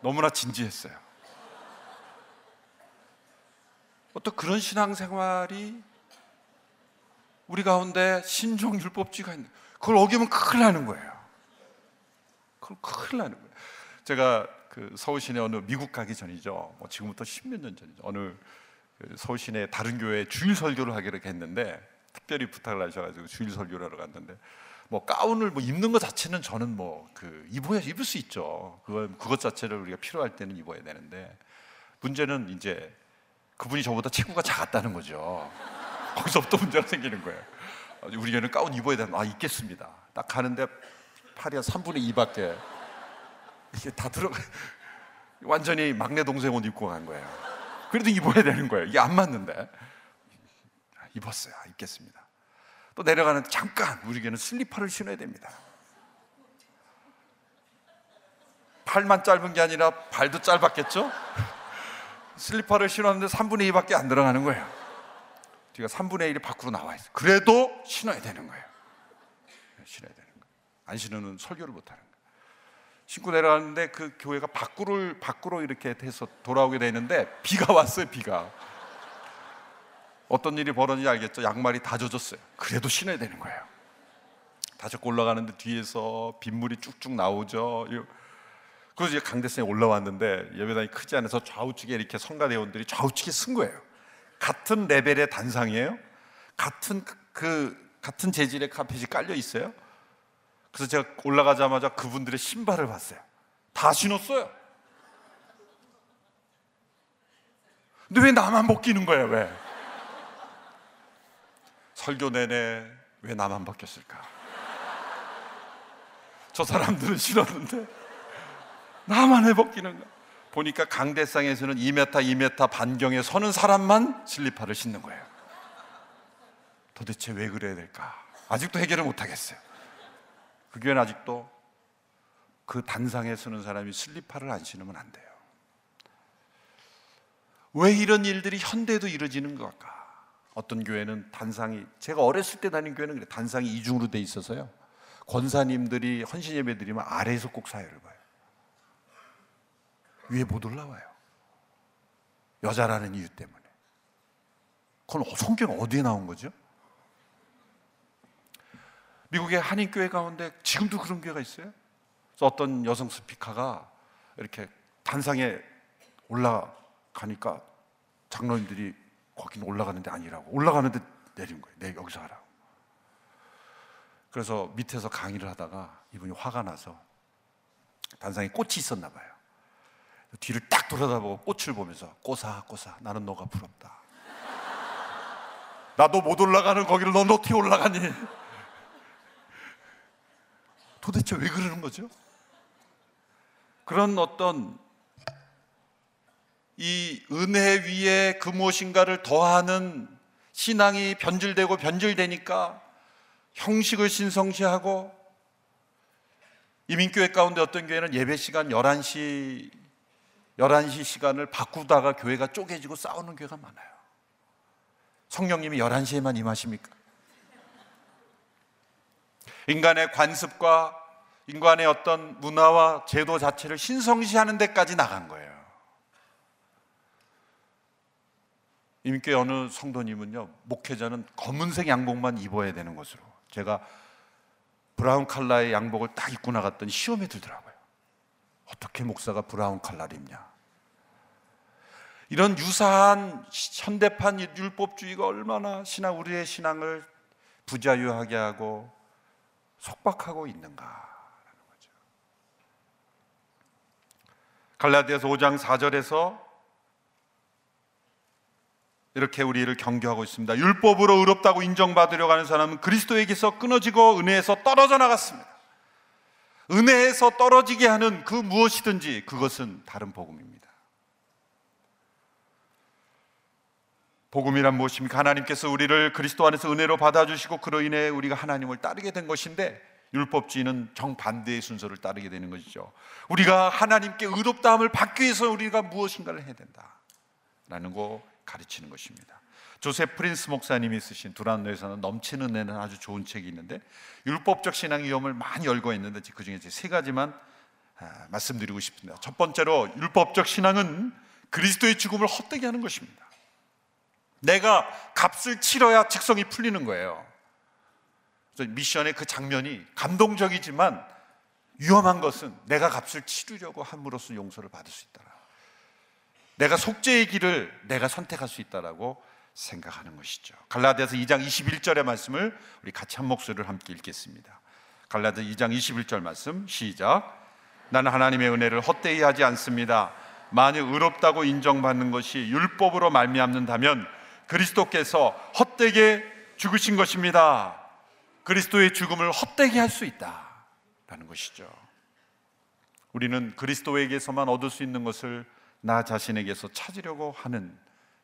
너무나 진지했어요. 어떤 그런 신앙생활이 우리 가운데 신종율법주의가 있는, 그걸 어기면 큰일 나는 거예요. 그걸 큰일 나는 거예요. 제가 그 서울 시내 어느, 미국 가기 전이죠, 뭐 지금부터 십몇 년 전이죠, 어느 그 서울 시내 다른 교회에 주일 설교를 하기로 했는데, 특별히 부탁을 하셔가지고 주일 설교를 하러 갔는데, 뭐 가운을 뭐 입는 것 자체는 저는 뭐 그 입을 수 있죠. 그것 자체를 우리가 필요할 때는 입어야 되는데, 문제는 이제 그분이 저보다 체구가 작았다는 거죠. 거기서부터 문제가 생기는 거예요. 우리 교회는 가운 입어야 되는, 아, 입겠습니다. 딱 가는데 팔이 한 3분의 2 밖에 이게 다 들어가. 완전히 막내 동생 옷 입고 간 거예요. 그래도 입어야 되는 거예요. 이게 안 맞는데. 입었어요. 입겠습니다. 또 내려가는, 잠깐, 우리 교회는 슬리퍼를 신어야 됩니다. 팔만 짧은 게 아니라 발도 짧았겠죠? 슬리퍼를 신었는데 3분의 2밖에 안 들어가는 거예요. 제가 3분의 1이 밖으로 나와 있어요. 그래도 신어야 되는 거예요. 신어야 되는 거예요. 안 신으면 설교를 못 하는 거예요. 신고 내려가는데 그 교회가 밖으로 이렇게 해서 돌아오게 되는데 비가 왔어요. 비가. 어떤 일이 벌어지는지 알겠죠? 양말이 다 젖었어요. 그래도 신어야 되는 거예요. 다 젖고 올라가는데 뒤에서 빗물이 쭉쭉 나오죠. 그래서 강대상에 올라왔는데 예배당이 크지 않아서 좌우측에 이렇게 성가대원들이 좌우측에 쓴 거예요. 같은 레벨의 단상이에요. 같은 재질의 카펫이 깔려 있어요. 그래서 제가 올라가자마자 그분들의 신발을 봤어요. 다 신었어요. 근데 왜 나만 못 끼는 거예요? 왜? 설교 내내 왜 나만 벗겼을까? 저 사람들은 신었는데 나만 해벗기는 거야. 보니까 강대상에서는 2m 반경에 서는 사람만 슬리퍼를 신는 거예요. 도대체 왜 그래야 될까? 아직도 해결을 못하겠어요. 그 교회는 아직도 그 단상에 서는 사람이 슬리퍼를 안 신으면 안 돼요. 왜 이런 일들이 현대에도 이루어지는 걸까? 어떤 교회는 단상이, 제가 어렸을 때 다닌 교회는 그래, 단상이 이중으로 돼 있어서요, 권사님들이 헌신 예배 드리면 아래에서 꼭 사회를 봐요. 위에 못 올라와요. 여자라는 이유 때문에. 그건 성경 어디에 나온 거죠? 미국의 한인교회 가운데 지금도 그런 교회가 있어요. 그래서 어떤 여성 스피커가 이렇게 단상에 올라가니까 장로님들이 거기는 올라가는데 아니라고, 올라가는데 내린 거예요. 내 여기서 하라고. 그래서 밑에서 강의를 하다가 이분이 화가 나서, 단상에 꽃이 있었나 봐요. 뒤를 딱 돌아다보고 꽃을 보면서, "꼬사 꼬사 나는 너가 부럽다. 나도 못 올라가는 거기를 넌 어떻게 올라가니?" 도대체 왜 그러는 거죠? 그런 어떤 이 은혜 위에 그 무엇인가를 더하는 신앙이 변질되고 변질되니까 형식을 신성시하고, 이민교회 가운데 어떤 교회는 예배 시간 11시 시간을 바꾸다가 교회가 쪼개지고 싸우는 교회가 많아요. 성령님이 11시에만 임하십니까? 인간의 관습과 인간의 어떤 문화와 제도 자체를 신성시하는 데까지 나간 거예요. 이민교회 어느 성도님은요, 목회자는 검은색 양복만 입어야 되는 것으로, 제가 브라운 칼라의 양복을 딱 입고 나갔더니 시험에 들더라고요. 어떻게 목사가 브라운 칼라를 입냐. 이런 유사한 현대판 율법주의가 얼마나 우리의 신앙을 부자유하게 하고 속박하고 있는가라는 거죠. 갈라디아서 5장 4절에서 이렇게 우리를 경계하고 있습니다. 율법으로 의롭다고 인정받으려고 하는 사람은 그리스도에게서 끊어지고 은혜에서 떨어져 나갔습니다. 은혜에서 떨어지게 하는 그 무엇이든지 그것은 다른 복음입니다. 복음이란 무엇입니까? 하나님께서 우리를 그리스도 안에서 은혜로 받아주시고 그로 인해 우리가 하나님을 따르게 된 것인데, 율법주의는 정반대의 순서를 따르게 되는 것이죠. 우리가 하나님께 의롭다함을 받기 위해서 우리가 무엇인가를 해야 된다라는 거 가르치는 것입니다. 조셉 프린스 목사님이 쓰신 두란노에 사는 넘치는 은혜는 아주 좋은 책이 있는데, 율법적 신앙 위험을 많이 열거했는데 그 중에 세 가지만 말씀드리고 싶습니다. 첫 번째로, 율법적 신앙은 그리스도의 죽음을 헛되게 하는 것입니다. 내가 값을 치러야 직성이 풀리는 거예요. 그래서 미션의 그 장면이 감동적이지만 위험한 것은 내가 값을 치르려고 함으로써 용서를 받을 수 있다라, 내가 속죄의 길을 내가 선택할 수 있다라고 생각하는 것이죠. 갈라디아서 2장 21절의 말씀을 우리 같이 한 목소리를 함께 읽겠습니다. 갈라디아서 2장 21절 말씀 시작. 나는 하나님의 은혜를 헛되이 하지 않습니다. 만일 의롭다고 인정받는 것이 율법으로 말미암는다면 그리스도께서 헛되게 죽으신 것입니다. 그리스도의 죽음을 헛되게 할 수 있다라는 것이죠. 우리는 그리스도에게서만 얻을 수 있는 것을 나 자신에게서 찾으려고 하는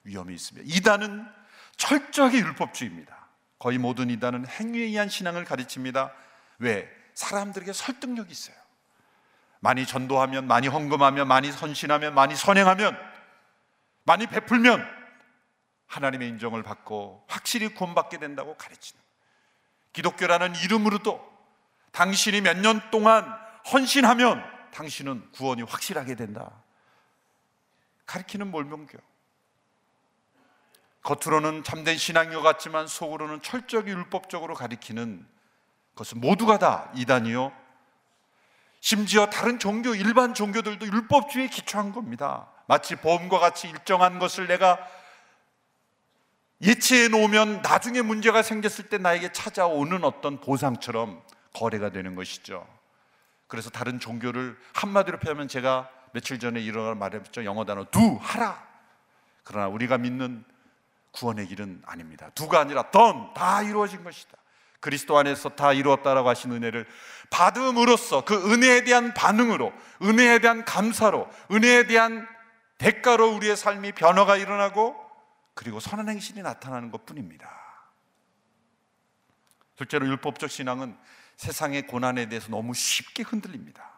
위험이 있습니다. 이단은 철저하게 율법주의입니다. 거의 모든 이단은 행위에 의한 신앙을 가르칩니다. 왜? 사람들에게 설득력이 있어요. 많이 전도하면, 많이 헌금하면, 많이 선신하면, 많이 선행하면, 많이 베풀면 하나님의 인정을 받고 확실히 구원받게 된다고 가르치는, 기독교라는 이름으로도 당신이 몇 년 동안 헌신하면 당신은 구원이 확실하게 된다 가르치는 몰명교. 겉으로는 참된 신앙교 같지만 속으로는 철저히 율법적으로 가르치는 것은 모두가 다 이단이요, 심지어 다른 종교, 일반 종교들도 율법주의에 기초한 겁니다. 마치 보험과 같이 일정한 것을 내가 예치해 놓으면 나중에 문제가 생겼을 때 나에게 찾아오는 어떤 보상처럼 거래가 되는 것이죠. 그래서 다른 종교를 한마디로 표현하면, 제가 며칠 전에 일어나 말했죠. 영어 단어 do, 하라. 그러나 우리가 믿는 구원의 길은 아닙니다. do가 아니라 done, 다 이루어진 것이다. 그리스도 안에서 다 이루었다라고 하신 은혜를 받음으로써, 그 은혜에 대한 반응으로, 은혜에 대한 감사로, 은혜에 대한 대가로 우리의 삶이 변화가 일어나고 그리고 선한 행실이 나타나는 것뿐입니다. 둘째로, 율법적 신앙은 세상의 고난에 대해서 너무 쉽게 흔들립니다.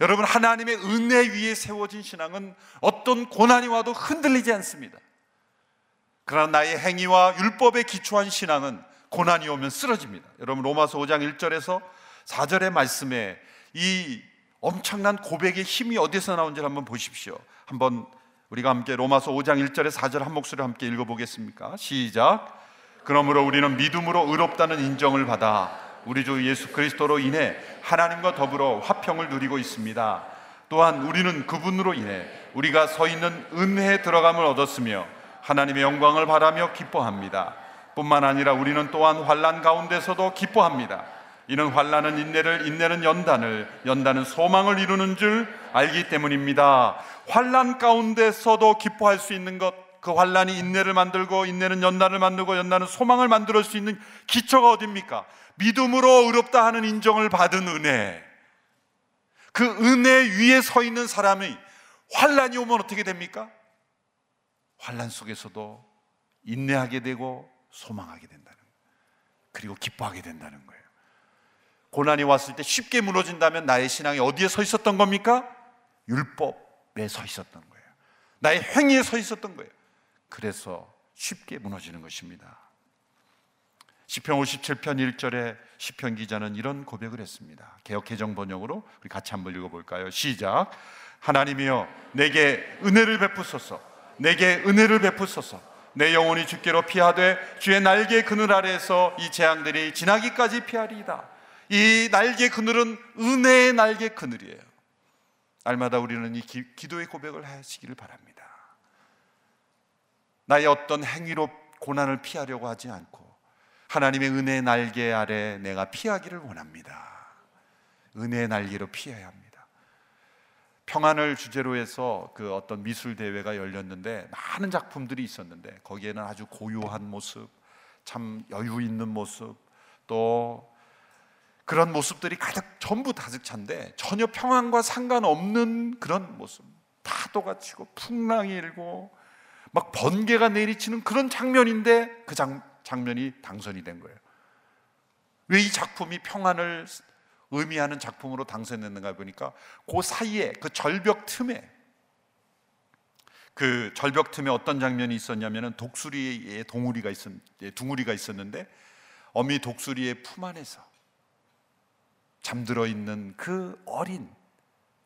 여러분, 하나님의 은혜 위에 세워진 신앙은 어떤 고난이 와도 흔들리지 않습니다. 그러나 나의 행위와 율법에 기초한 신앙은 고난이 오면 쓰러집니다. 여러분, 로마서 5장 1절에서 4절의 말씀에 이 엄청난 고백의 힘이 어디서 나온지를 한번 보십시오. 한번 우리가 함께 로마서 5장 1절에 4절 한 목소리로 함께 읽어보겠습니까? 시작! 그러므로 우리는 믿음으로 의롭다는 인정을 받아 우리 주 예수 그리스도로 인해 하나님과 더불어 화평을 누리고 있습니다. 또한 우리는 그분으로 인해 우리가 서 있는 은혜에 들어감을 얻었으며 하나님의 영광을 바라며 기뻐합니다. 뿐만 아니라 우리는 또한 환난 가운데서도 기뻐합니다. 이는 환난은 인내를, 인내는 연단을, 연단은 소망을 이루는 줄 알기 때문입니다. 환난 가운데서도 기뻐할 수 있는 것, 그 환난이 인내를 만들고 인내는 연단을 만들고 연단은 소망을 만들 수 있는 기초가 어딥니까? 믿음으로 의롭다 하는 인정을 받은 은혜, 그 은혜 위에 서 있는 사람이 환난이 오면 어떻게 됩니까? 환난 속에서도 인내하게 되고 소망하게 된다는 거예요. 그리고 기뻐하게 된다는 거예요. 고난이 왔을 때 쉽게 무너진다면 나의 신앙이 어디에 서 있었던 겁니까? 율법에 서 있었던 거예요. 나의 행위에 서 있었던 거예요. 그래서 쉽게 무너지는 것입니다. 시편 57편 1절에 시편 기자는 이런 고백을 했습니다. 개역 개정 번역으로 우리 같이 한번 읽어볼까요? 시작! 하나님이여 내게 은혜를 베푸소서, 내게 은혜를 베푸소서. 내 영혼이 주께로 피하되 주의 날개 그늘 아래에서 이 재앙들이 지나기까지 피하리이다. 이 날개 그늘은 은혜의 날개 그늘이에요. 날마다 우리는 이 기도의 고백을 하시기를 바랍니다. 나의 어떤 행위로 고난을 피하려고 하지 않고 하나님의 은혜의 날개 아래 내가 피하기를 원합니다. 은혜의 날개로 피해야 합니다. 평안을 주제로 해서 그 어떤 미술 대회가 열렸는데 많은 작품들이 있었는데 거기에는 아주 고요한 모습, 참 여유 있는 모습, 또 그런 모습들이 전부 가득 찬데 전혀 평안과 상관없는 그런 모습, 파도가 치고 풍랑이 일고 막 번개가 내리치는 그런 장면인데 그 장면이 당선이 된 거예요. 왜 이 작품이 평안을 의미하는 작품으로 당선됐는가 보니까 그 사이에 그 절벽 틈에 어떤 장면이 있었냐면은 독수리의 둥우리가 있었는데 어미 독수리의 품 안에서 잠들어 있는 그 어린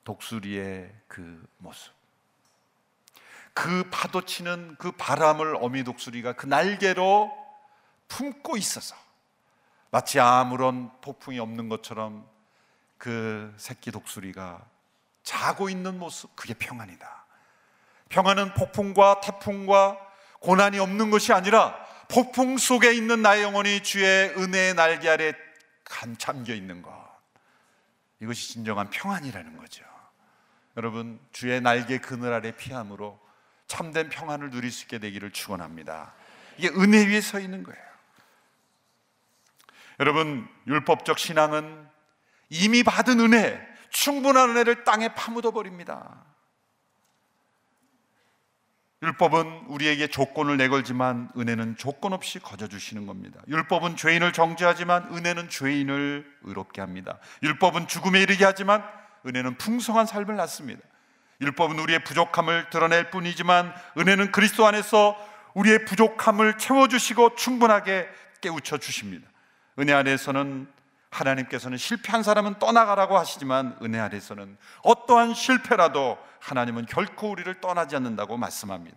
독수리의 그 모습, 그 파도치는 그 바람을 어미 독수리가 그 날개로 품고 있어서 마치 아무런 폭풍이 없는 것처럼 그 새끼 독수리가 자고 있는 모습, 그게 평안이다. 평안은 폭풍과 태풍과 고난이 없는 것이 아니라 폭풍 속에 있는 나의 영혼이 주의 은혜의 날개 아래 감참겨 있는 것, 이것이 진정한 평안이라는 거죠. 여러분, 주의 날개 그늘 아래 피함으로 참된 평안을 누릴 수 있게 되기를 축원합니다. 이게 은혜 위에 서 있는 거예요. 여러분, 율법적 신앙은 이미 받은 은혜, 충분한 은혜를 땅에 파묻어 버립니다. 율법은 우리에게 조건을 내걸지만 은혜는 조건 없이 거저주시는 겁니다. 율법은 죄인을 정죄하지만 은혜는 죄인을 의롭게 합니다. 율법은 죽음에 이르게 하지만 은혜는 풍성한 삶을 낳습니다. 율법은 우리의 부족함을 드러낼 뿐이지만 은혜는 그리스도 안에서 우리의 부족함을 채워주시고 충분하게 깨우쳐 주십니다. 은혜 안에서는 하나님께서는 실패한 사람은 떠나가라고 하시지만 은혜 아래에서는 어떠한 실패라도 하나님은 결코 우리를 떠나지 않는다고 말씀합니다.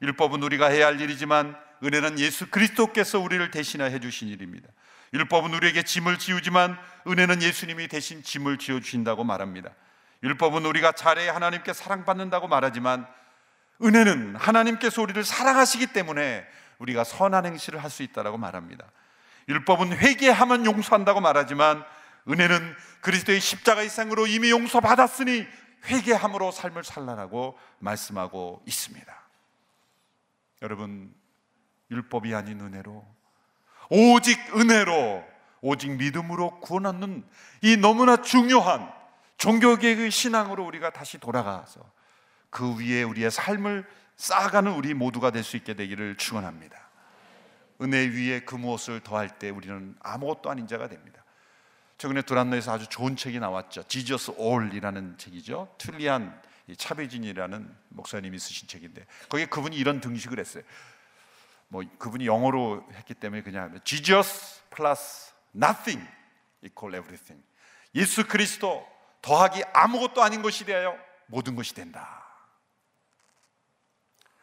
율법은 우리가 해야 할 일이지만 은혜는 예수 그리스도께서 우리를 대신하여 주신 일입니다. 율법은 우리에게 짐을 지우지만 은혜는 예수님이 대신 짐을 지어주신다고 말합니다. 율법은 우리가 잘해야 하나님께 사랑받는다고 말하지만 은혜는 하나님께서 우리를 사랑하시기 때문에 우리가 선한 행실을 할 수 있다고 말합니다. 율법은 회개하면 용서한다고 말하지만 은혜는 그리스도의 십자가 희생으로 이미 용서받았으니 회개함으로 삶을 살라라고 말씀하고 있습니다. 여러분, 율법이 아닌 은혜로 오직 은혜로, 오직 믿음으로 구원하는 이 너무나 중요한 종교개혁의 신앙으로 우리가 다시 돌아가서 그 위에 우리의 삶을 쌓아가는 우리 모두가 될 수 있게 되기를 축원합니다. 은혜 위에 그 무엇을 더할 때 우리는 아무것도 아닌 자가 됩니다. 최근에 두란노에서 아주 좋은 책이 나왔죠. Jesus All이라는 책이죠. 툴리안 차베진이라는 목사님이 쓰신 책인데 거기에 그분이 이런 등식을 했어요. 뭐 그분이 영어로 했기 때문에 그냥 Jesus plus nothing equal everything. 예수 그리스도 더하기 아무것도 아닌 것이 되어 모든 것이 된다.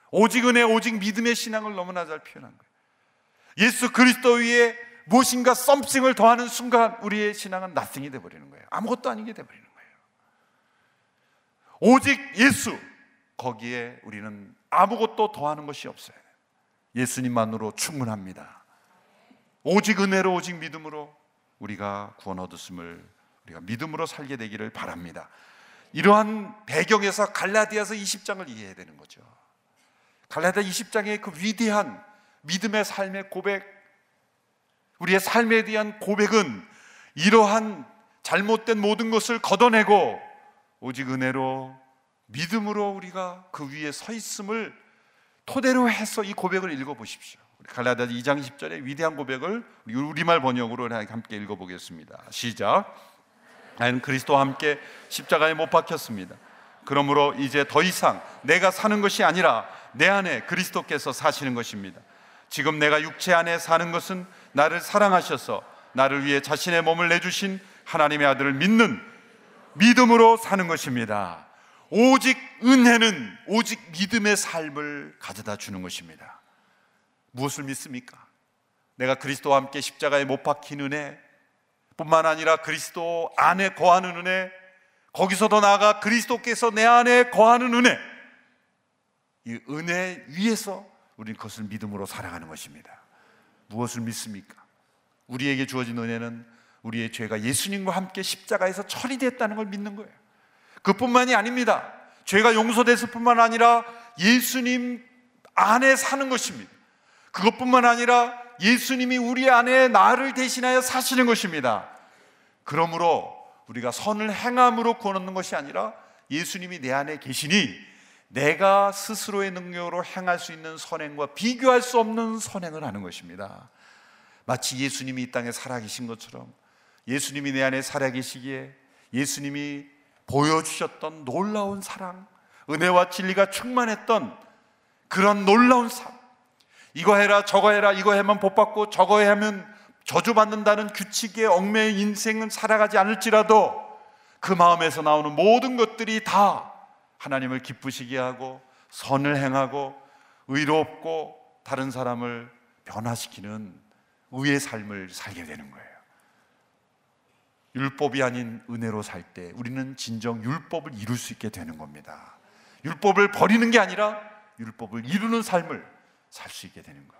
오직 은혜, 오직 믿음의 신앙을 너무나 잘 표현한 거예요. 예수 그리스도 위에 무엇인가 something을 더하는 순간 우리의 신앙은 nothing이 돼버리는 거예요. 아무것도 아니게 돼버리는 거예요. 오직 예수, 거기에 우리는 아무것도 더하는 것이 없어요. 예수님만으로 충분합니다. 오직 은혜로, 오직 믿음으로 우리가 구원 얻었음을 우리가 믿음으로 살게 되기를 바랍니다. 이러한 배경에서 갈라디아서 20장을 이해해야 되는 거죠. 갈라디아 20장의 그 위대한 믿음의 삶의 고백, 우리의 삶에 대한 고백은 이러한 잘못된 모든 것을 걷어내고 오직 은혜로 믿음으로 우리가 그 위에 서 있음을 토대로 해서 이 고백을 읽어보십시오. 갈라디아서 2장 10절의 위대한 고백을 우리말 번역으로 함께 읽어보겠습니다. 시작. 나는 그리스도와 함께 십자가에 못 박혔습니다. 그러므로 이제 더 이상 내가 사는 것이 아니라 내 안에 그리스도께서 사시는 것입니다. 지금 내가 육체 안에 사는 것은 나를 사랑하셔서 나를 위해 자신의 몸을 내주신 하나님의 아들을 믿는 믿음으로 사는 것입니다. 오직 은혜는 오직 믿음의 삶을 가져다 주는 것입니다. 무엇을 믿습니까? 내가 그리스도와 함께 십자가에 못 박힌 은혜 뿐만 아니라 그리스도 안에 거하는 은혜, 거기서 더 나아가 그리스도께서 내 안에 거하는 은혜, 이 은혜 위에서 우리는 그것을 믿음으로 살아가는 것입니다. 무엇을 믿습니까? 우리에게 주어진 은혜는 우리의 죄가 예수님과 함께 십자가에서 처리됐다는 걸 믿는 거예요. 그뿐만이 아닙니다. 죄가 용서됐을 뿐만 아니라 예수님 안에 사는 것입니다. 그것뿐만 아니라 예수님이 우리 안에 나를 대신하여 사시는 것입니다. 그러므로 우리가 선을 행함으로 구원 얻는 것이 아니라 예수님이 내 안에 계시니 내가 스스로의 능력으로 행할 수 있는 선행과 비교할 수 없는 선행을 하는 것입니다. 마치 예수님이 이 땅에 살아계신 것처럼 예수님이 내 안에 살아계시기에 예수님이 보여주셨던 놀라운 사랑, 은혜와 진리가 충만했던 그런 놀라운 삶, 이거 해라 저거 해라, 이거 해면 복받고 저거 하면 저주받는다는 규칙에 얽매인 인생은 살아가지 않을지라도 그 마음에서 나오는 모든 것들이 다 하나님을 기쁘시게 하고 선을 행하고 의롭고 다른 사람을 변화시키는 의의 삶을 살게 되는 거예요. 율법이 아닌 은혜로 살 때 우리는 진정 율법을 이룰 수 있게 되는 겁니다. 율법을 버리는 게 아니라 율법을 이루는 삶을 살 수 있게 되는 것,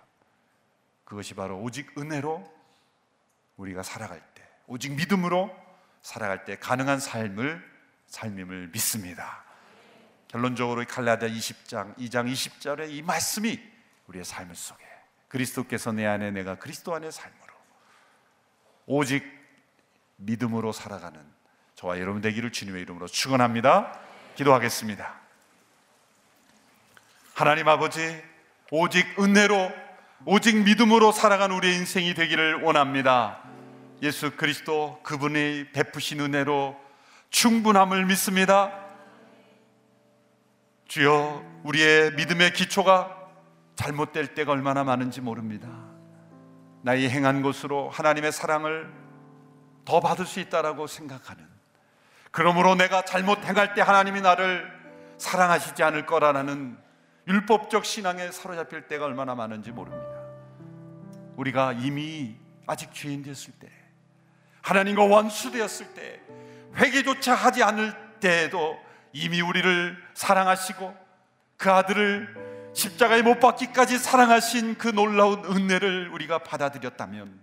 그것이 바로 오직 은혜로 우리가 살아갈 때, 오직 믿음으로 살아갈 때 가능한 삶임을 믿습니다. 결론적으로 갈라디아 2장 20절의 이 말씀이 우리의 삶 속에 그리스도께서 내 안에, 내가 그리스도 안의 삶으로 오직 믿음으로 살아가는 저와 여러분 되기를 주님의 이름으로 축원합니다. 기도하겠습니다. 하나님 아버지, 오직 은혜로 오직 믿음으로 살아간 우리의 인생이 되기를 원합니다. 예수 그리스도 그분이 베푸신 은혜로 충분함을 믿습니다. 주여, 우리의 믿음의 기초가 잘못될 때가 얼마나 많은지 모릅니다. 나의 행한 것으로 하나님의 사랑을 더 받을 수 있다라고 생각하는, 그러므로 내가 잘못 행할 때 하나님이 나를 사랑하시지 않을 거라는 율법적 신앙에 사로잡힐 때가 얼마나 많은지 모릅니다. 우리가 이미 아직 죄인 됐을 때, 하나님과 원수되었을 때, 회개조차 하지 않을 때에도 이미 우리를 사랑하시고 그 아들을 십자가에 못 박기까지 사랑하신 그 놀라운 은혜를 우리가 받아들였다면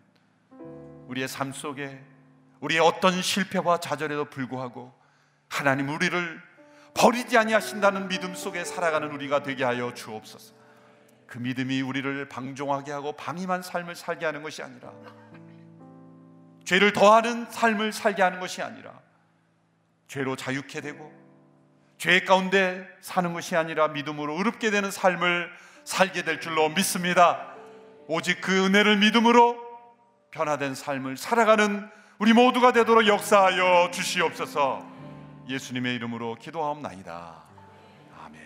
우리의 삶 속에 우리의 어떤 실패와 좌절에도 불구하고 하나님 우리를 버리지 아니하신다는 믿음 속에 살아가는 우리가 되게 하여 주옵소서. 그 믿음이 우리를 방종하게 하고 방임한 삶을 살게 하는 것이 아니라, 죄를 더하는 삶을 살게 하는 것이 아니라, 죄로 자유케 되고 죄 가운데 사는 것이 아니라 믿음으로 의롭게 되는 삶을 살게 될 줄로 믿습니다. 오직 그 은혜를 믿음으로 변화된 삶을 살아가는 우리 모두가 되도록 역사하여 주시옵소서. 예수님의 이름으로 기도하옵나이다. 아멘.